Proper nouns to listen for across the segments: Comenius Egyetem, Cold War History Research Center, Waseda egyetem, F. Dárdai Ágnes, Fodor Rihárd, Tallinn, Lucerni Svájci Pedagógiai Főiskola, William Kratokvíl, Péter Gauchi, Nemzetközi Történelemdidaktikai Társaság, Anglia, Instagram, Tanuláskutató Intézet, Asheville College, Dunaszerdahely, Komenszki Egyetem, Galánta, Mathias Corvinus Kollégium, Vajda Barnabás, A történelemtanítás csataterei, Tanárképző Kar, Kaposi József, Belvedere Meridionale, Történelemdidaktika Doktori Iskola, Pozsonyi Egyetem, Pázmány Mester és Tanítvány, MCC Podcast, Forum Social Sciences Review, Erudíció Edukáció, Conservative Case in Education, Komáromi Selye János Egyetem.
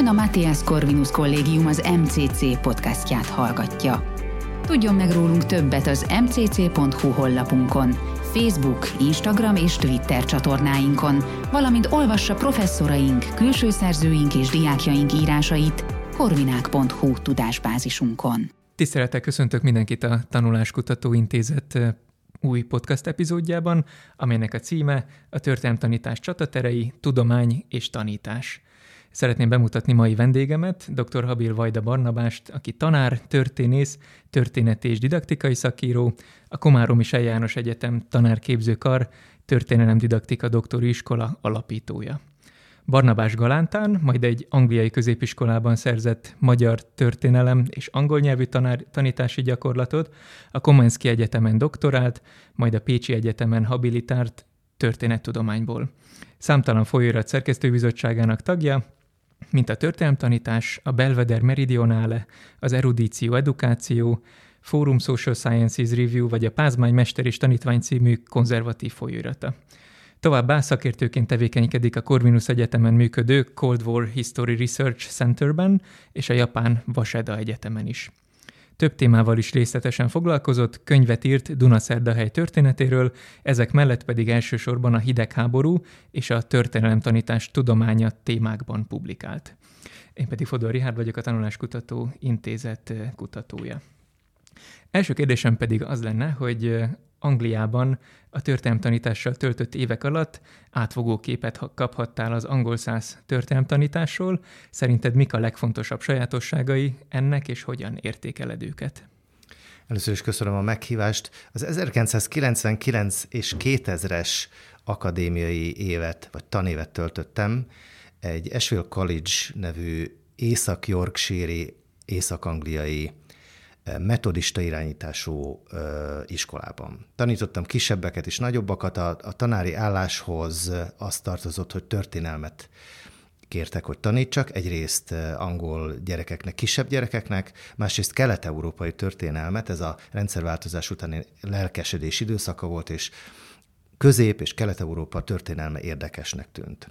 Ön a Mathias Corvinus Kollégium az MCC podcastját hallgatja. Tudjon meg rólunk többet az mcc.hu honlapunkon, Facebook, Instagram és Twitter csatornáinkon, valamint olvassa professzoraink, külső szerzőink és diákjaink írásait korvinák.hu tudásbázisunkon. Tisztelettel köszöntök mindenkit a Tanuláskutató Intézet új podcast epizódjában, amelynek a címe a történelemtanítás csataterei, tudomány és tanítás. Szeretném bemutatni mai vendégemet, dr. Habil Vajda Barnabást, aki tanár, történész, történeti és didaktikai szakíró, a Komáromi Selye János Egyetem Tanárképző Kar, Történelemdidaktika Doktori Iskola alapítója. Barnabás Galántán, majd egy angliai középiskolában szerzett magyar történelem és angol nyelvű tanítási gyakorlatot, a Komenszki Egyetemen doktorált, majd a Pécsi Egyetemen habilitált történettudományból. Számtalan folyóirat szerkesztőbizottságának tagja, mint a történelemtanítás, a Belvedere Meridionale, az Erudíció Edukáció, Forum Social Sciences Review vagy a Pázmány Mester és Tanítvány című konzervatív folyóirata. Továbbá szakértőként tevékenykedik a Comenius Egyetemen működő Cold War History Research Centerben és a japán Waseda egyetemen is. Több témával is részletesen foglalkozott, könyvet írt Dunaszerdahely történetéről, ezek mellett pedig elsősorban a hidegháború és a történelemtanítás tudománya témákban publikált. Én pedig Fodor Rihárd vagyok, a Tanuláskutató Intézet kutatója. Első kérdésem pedig az lenne, hogy Angliában a történelemtanítással töltött évek alatt átfogó képet kaphattál az angolszász történelemtanításról. Szerinted mik a legfontosabb sajátosságai ennek, és hogyan értékeled őket? Először is köszönöm a meghívást. Az 1999 és 2000-es akadémiai évet, vagy tanévet töltöttem egy Asheville College nevű észak-yorkshire-i, észak-angliai metodista irányítású iskolában. Tanítottam kisebbeket és nagyobbakat, a tanári álláshoz az tartozott, hogy történelmet kértek, hogy tanítsak, egyrészt angol gyerekeknek, kisebb gyerekeknek, másrészt kelet-európai történelmet, ez a rendszerváltozás utáni lelkesedés időszaka volt, és közép- és kelet-európa történelme érdekesnek tűnt.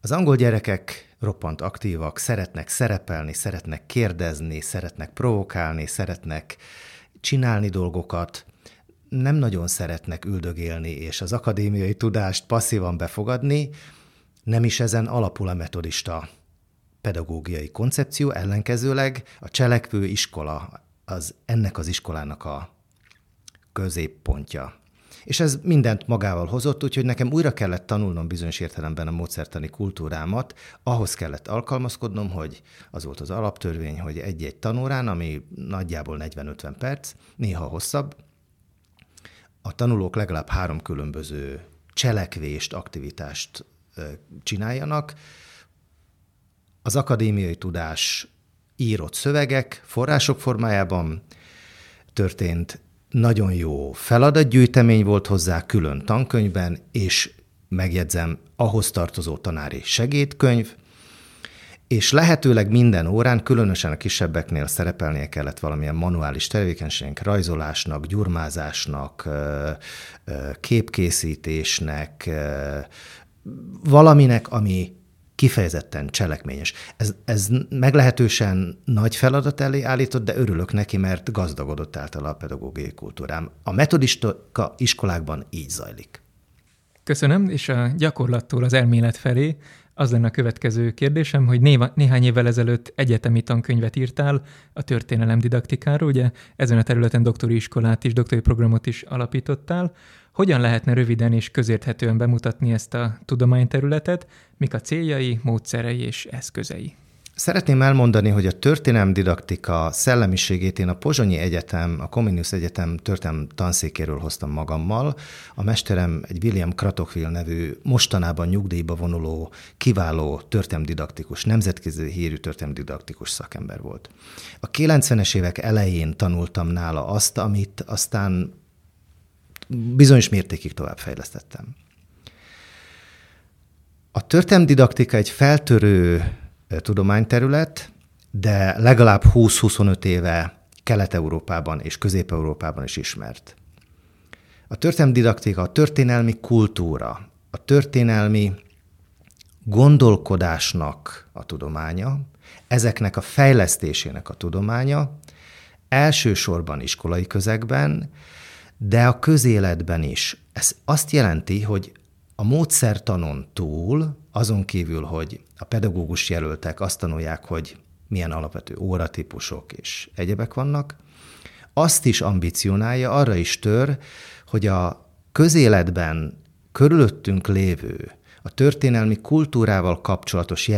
Az angol gyerekek roppant aktívak, szeretnek szerepelni, szeretnek kérdezni, szeretnek provokálni, szeretnek csinálni dolgokat, nem nagyon szeretnek üldögélni és az akadémiai tudást passzívan befogadni, nem is ezen alapul a metodista pedagógiai koncepció, ellenkezőleg a cselekvő iskola az ennek az iskolának a középpontja. És ez mindent magával hozott, úgyhogy nekem újra kellett tanulnom bizonyos értelemben a módszertani kultúrámat, ahhoz kellett alkalmazkodnom, hogy az volt az alaptörvény, hogy egy-egy tanórán, ami nagyjából 40-50 perc, néha hosszabb, a tanulók legalább 3 különböző cselekvést, aktivitást csináljanak. Az akadémiai tudás írott szövegek, források formájában történt. Nagyon jó feladatgyűjtemény volt hozzá külön tankönyvben, és megjegyzem, ahhoz tartozó tanári segédkönyv, és lehetőleg minden órán, különösen a kisebbeknél szerepelnie kellett valamilyen manuális tevékenységnek, rajzolásnak, gyurmázásnak, képkészítésnek, valaminek, ami kifejezetten cselekményes. Ez meglehetősen nagy feladat elé állított, de örülök neki, mert gazdagodott általa a pedagógiai kultúrám. A metodista iskolákban így zajlik. Köszönöm, és a gyakorlattól az elmélet felé az lenne a következő kérdésem, hogy néhány évvel ezelőtt egyetemi tankönyvet írtál a történelemdidaktikáról, ugye ezen a területen doktori iskolát is, doktori programot is alapítottál. Hogyan lehetne röviden és közérthetően bemutatni ezt a tudományterületet, mik a céljai, módszerei és eszközei? Szeretném elmondani, hogy a történelemdidaktika szellemiségét én a Pozsonyi Egyetem, a Comenius Egyetem történelem tanszékéről hoztam magammal. A mesterem egy William Kratokvíl nevű, mostanában nyugdíjba vonuló, kiváló történelemdidaktikus, nemzetközi hírű történelemdidaktikus szakember volt. A 90-es évek elején tanultam nála azt, amit aztán bizonyos mértékig továbbfejlesztettem. A történelemdidaktika egy feltörő tudományterület, de legalább 20-25 éve Kelet-Európában és Közép-Európában is ismert. A történelemdidaktika a történelmi kultúra, a történelmi gondolkodásnak a tudománya, ezeknek a fejlesztésének a tudománya, elsősorban iskolai közegben, de a közéletben is. Ez azt jelenti, hogy a módszertanon túl, azon kívül, hogy a pedagógus jelöltek azt tanulják, hogy milyen alapvető óratípusok és egyebek vannak, azt is ambicionálja, arra is tör, hogy a közéletben körülöttünk lévő, a történelmi kultúrával kapcsolatos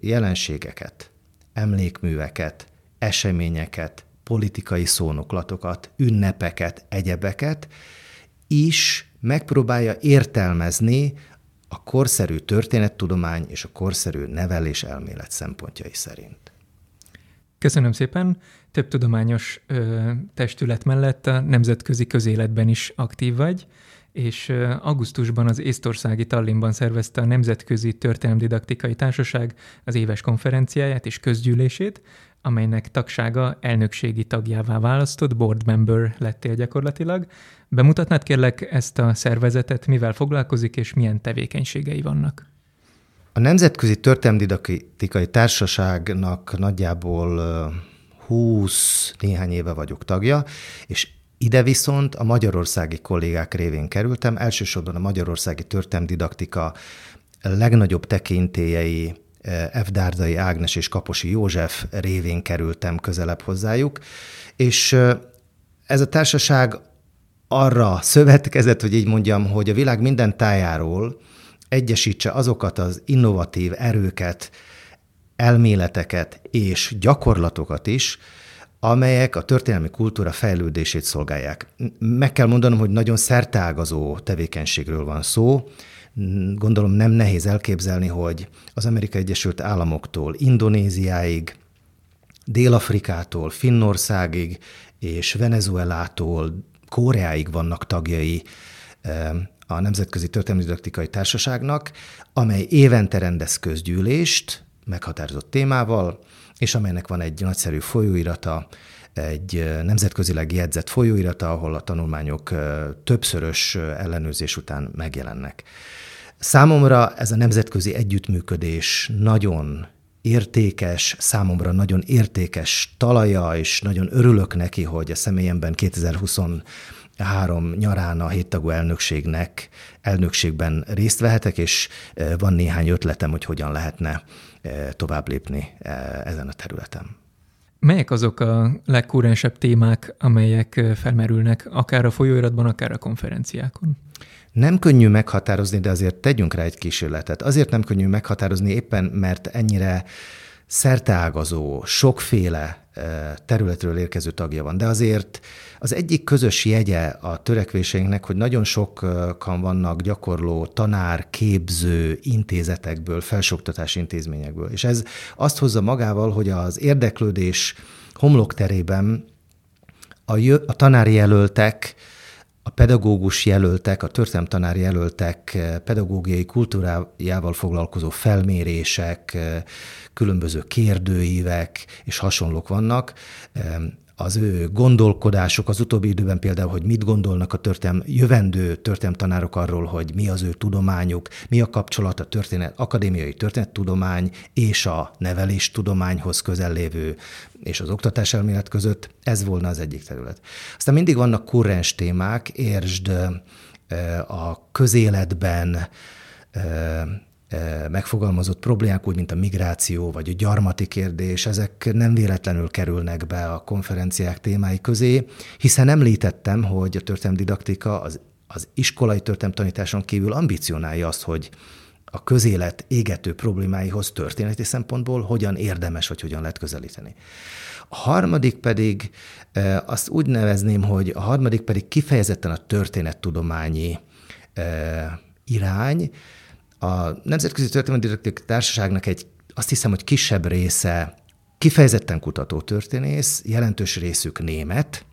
jelenségeket, emlékműveket, eseményeket, politikai szónoklatokat, ünnepeket, egyebeket is megpróbálja értelmezni a korszerű történettudomány és a korszerű nevelés elmélet szempontjai szerint. Köszönöm szépen! Több tudományos testület mellett a nemzetközi közéletben is aktív vagy, és augusztusban az észtországi Tallinnban szervezte a Nemzetközi Történelemdidaktikai Társaság az éves konferenciáját és közgyűlését, amelynek tagsága elnökségi tagjává választott, board member lettél gyakorlatilag. Bemutatnád kérlek ezt a szervezetet, mivel foglalkozik és milyen tevékenységei vannak? A Nemzetközi Történelemdidaktikai Társaságnak nagyjából 20 néhány éve vagyok tagja, és ide viszont a magyarországi kollégák révén kerültem, elsősorban a magyarországi történelemdidaktika legnagyobb tekintélyei F. Dárdai Ágnes és Kaposi József révén kerültem közelebb hozzájuk, és ez a társaság arra szövetkezett, hogy így mondjam, hogy a világ minden tájáról egyesítse azokat az innovatív erőket, elméleteket és gyakorlatokat is, amelyek a történelmi kultúra fejlődését szolgálják. Meg kell mondanom, hogy nagyon szerteágazó tevékenységről van szó. Gondolom nem nehéz elképzelni, hogy az Amerikai Egyesült Államoktól Indonéziáig, Dél-Afrikától Finnországig és Venezuelától Koreáig vannak tagjai a Nemzetközi Történelemdidaktikai Társaságnak, amely évente rendez közgyűlést meghatározott témával, és amelynek van egy nagyszerű folyóirata, egy nemzetközileg jegyzett folyóirata, ahol a tanulmányok többszörös ellenőrzés után megjelennek. Számomra ez a nemzetközi együttműködés nagyon értékes, számomra nagyon értékes talaja, és nagyon örülök neki, hogy a személyemben 2023 nyarán a héttagú elnökségben részt vehetek, és van néhány ötletem, hogy hogyan lehetne tovább lépni ezen a területen. Melyek azok a legkúrensebb témák, amelyek felmerülnek akár a folyóiratban, akár a konferenciákon? Nem könnyű meghatározni, de azért tegyünk rá egy kísérletet. Azért nem könnyű meghatározni éppen, mert ennyire szerteágazó, sokféle területről érkező tagja van. De azért az egyik közös jegye a törekvéseinknek, hogy nagyon sokan vannak gyakorló tanárképző intézetekből, felsőoktatási intézményekből. És ez azt hozza magával, hogy az érdeklődés homlokterében a tanárjelöltek, a pedagógus jelöltek, a történelemtanár jelöltek pedagógiai kultúrájával foglalkozó felmérések, különböző kérdőívek és hasonlók vannak. Az ő gondolkodások az utóbbi időben például, hogy mit gondolnak a jövendő történelemtanárok arról, hogy mi az ő tudományuk, mi a kapcsolat a akadémiai történettudomány és a neveléstudományhoz közel lévő és az oktatáselmélet között. Ez volna az egyik terület. Aztán mindig vannak kurrens témák, értsd a közéletben megfogalmazott problémák, úgy, mint a migráció vagy a gyarmati kérdés, ezek nem véletlenül kerülnek be a konferenciák témái közé, hiszen említettem, hogy a történelemdidaktika az iskolai történelemtanításon kívül ambicionálja azt, hogy a közélet égető problémáihoz történeti szempontból hogyan érdemes, vagy hogyan lehet közelíteni. A harmadik pedig, azt úgy nevezném, hogy a harmadik pedig kifejezetten a történettudományi irány. A Nemzetközi Történelemdidaktikai Társaságnak azt hiszem, hogy kisebb része kifejezetten kutatótörténész, jelentős részük német,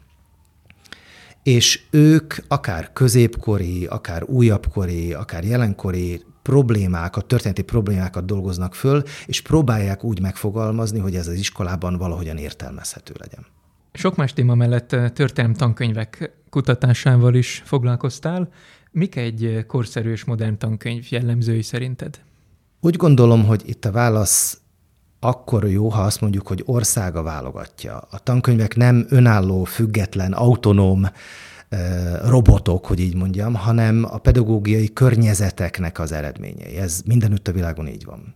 és ők akár középkori, akár újabbkori, akár jelenkori problémákat, történeti problémákat dolgoznak föl, és próbálják úgy megfogalmazni, hogy ez az iskolában valahogyan értelmezhető legyen. Sok más téma mellett történelmi tankönyvek kutatásával is foglalkoztál. Mik egy korszerű és modern tankönyv jellemzői szerinted? Úgy gondolom, hogy itt a válasz akkor jó, ha azt mondjuk, hogy országa válogatja. A tankönyvek nem önálló, független, autonóm robotok, hogy így mondjam, hanem a pedagógiai környezeteknek az eredményei. Ez mindenütt a világon így van.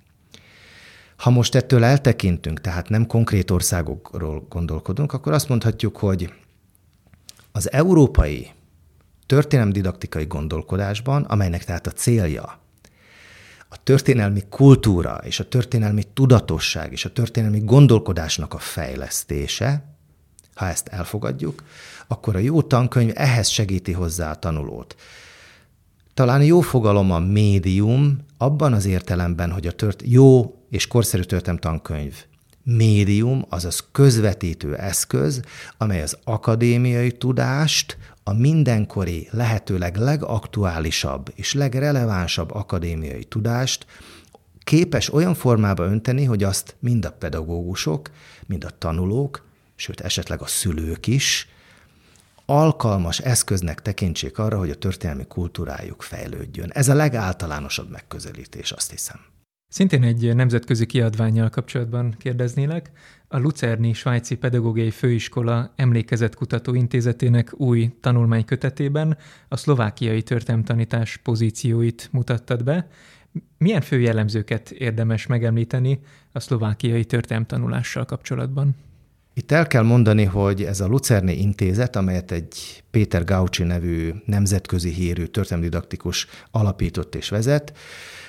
Ha most ettől eltekintünk, tehát nem konkrét országokról gondolkodunk, akkor azt mondhatjuk, hogy az európai történelemdidaktikai gondolkodásban, amelynek tehát a célja a történelmi kultúra és a történelmi tudatosság és a történelmi gondolkodásnak a fejlesztése, ha ezt elfogadjuk, akkor a jó tankönyv ehhez segíti hozzá a tanulót. Talán jó fogalom a médium abban az értelemben, hogy a jó és korszerű történelmi tankönyv médium, azaz közvetítő eszköz, amely az akadémiai tudást a mindenkori, lehetőleg legaktuálisabb és legrelevánsabb akadémiai tudást képes olyan formába önteni, hogy azt mind a pedagógusok, mind a tanulók, sőt esetleg a szülők is alkalmas eszköznek tekintsék arra, hogy a történelmi kultúrájuk fejlődjön. Ez a legáltalánosabb megközelítés, azt hiszem. Szintén egy nemzetközi kiadvánnyal kapcsolatban kérdeznélek. A Lucerni Svájci Pedagógiai Főiskola Emlékezetkutató Intézetének új tanulmánykötetében a szlovákiai történelemtanítás pozícióit mutattad be. Milyen fő jellemzőket érdemes megemlíteni a szlovákiai történelemtanulással kapcsolatban? Itt el kell mondani, hogy ez a Lucerni Intézet, amelyet egy Péter Gauchi nevű nemzetközi hírű történelemdidaktikus alapított és vezet,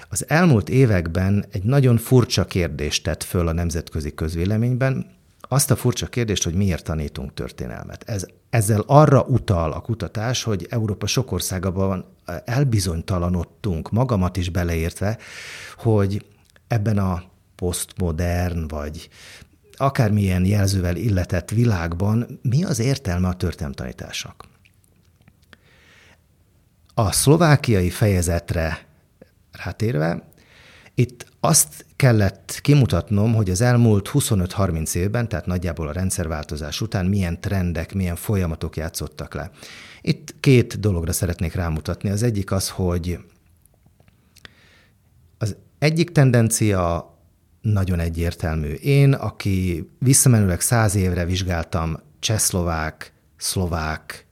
az elmúlt években egy nagyon furcsa kérdést tett föl a nemzetközi közvéleményben, azt a furcsa kérdést, hogy miért tanítunk történelmet. Ezzel arra utal a kutatás, hogy Európa sok országában elbizonytalanodtunk, magamat is beleértve, hogy ebben a posztmodern vagy akármilyen jelzővel illetett világban mi az értelme a történelemtanításnak. A szlovákiai fejezetre rátérve, itt azt kellett kimutatnom, hogy az elmúlt 25-30 évben, tehát nagyjából a rendszerváltozás után milyen trendek, milyen folyamatok játszottak le. Itt két dologra szeretnék rámutatni. Az egyik az, hogy az egyik tendencia nagyon egyértelmű. Én, aki visszamenőleg 100 évre vizsgáltam csehszlovák, szlovák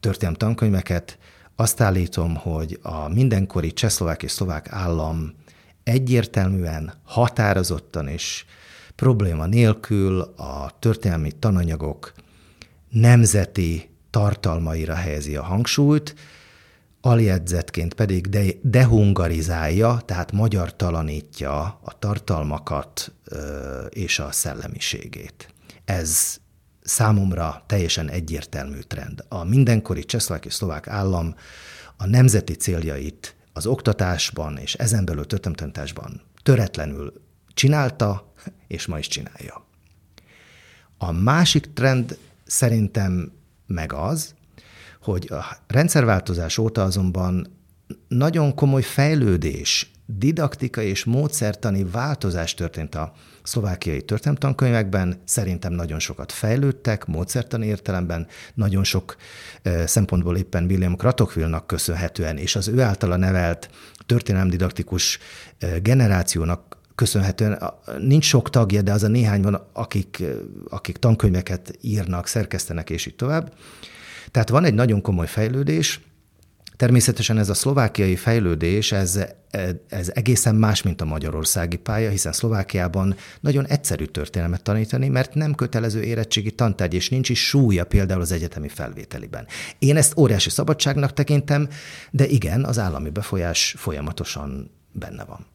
történelmi tankönyveket, azt állítom, hogy a mindenkori csehszlovák és szlovák állam egyértelműen, határozottan és probléma nélkül a történelmi tananyagok nemzeti tartalmaira helyezi a hangsúlyt, aljegyzetként pedig dehungarizálja, tehát magyartalanítja a tartalmakat és a szellemiségét. Ez számomra teljesen egyértelmű trend. A mindenkori csehszlovák és szlovák állam a nemzeti céljait az oktatásban és ezen belül történelemtanításban töretlenül csinálta, és ma is csinálja. A másik trend szerintem meg az, hogy a rendszerváltozás óta azonban nagyon komoly fejlődés, didaktikai és módszertani változás történt a szlovákiai történelemtankönyvekben, szerintem nagyon sokat fejlődtek, módszertani értelemben, nagyon sok szempontból éppen William Kratokvílnak köszönhetően, és az ő általa nevelt történelemdidaktikus generációnak köszönhetően nincs sok tagja, de az a néhány van, akik tankönyveket írnak, szerkesztenek, és így tovább. Tehát van egy nagyon komoly fejlődés. Természetesen ez a szlovákiai fejlődés, ez egészen más, mint a magyarországi pálya, hiszen Szlovákiában nagyon egyszerű történelmet tanítani, mert nem kötelező érettségi tantárgy, és nincs is súlya például az egyetemi felvételiben. Én ezt óriási szabadságnak tekintem, de igen, az állami befolyás folyamatosan benne van.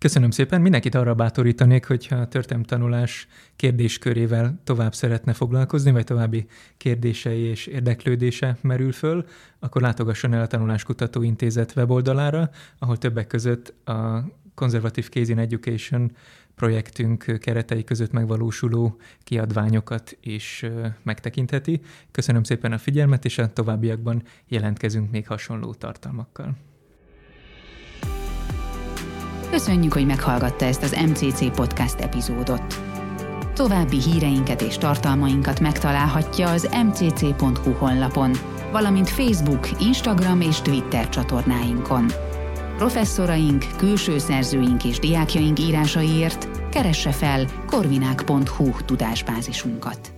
Köszönöm szépen. Mindenkit arra bátorítanék, hogyha a történelemtanulás kérdéskörével tovább szeretne foglalkozni, vagy további kérdései és érdeklődése merül föl, akkor látogasson el a Tanuláskutató Intézet weboldalára, ahol többek között a Conservative Case in Education projektünk keretei között megvalósuló kiadványokat is megtekintheti. Köszönöm szépen a figyelmet, és a továbbiakban jelentkezünk még hasonló tartalmakkal. Köszönjük, hogy meghallgatta ezt az MCC Podcast epizódot. További híreinket és tartalmainkat megtalálhatja az mcc.hu honlapon, valamint Facebook, Instagram és Twitter csatornáinkon. professzoraink, külső szerzőink és diákjaink írásaiért keresse fel korvinák.hu tudásbázisunkat.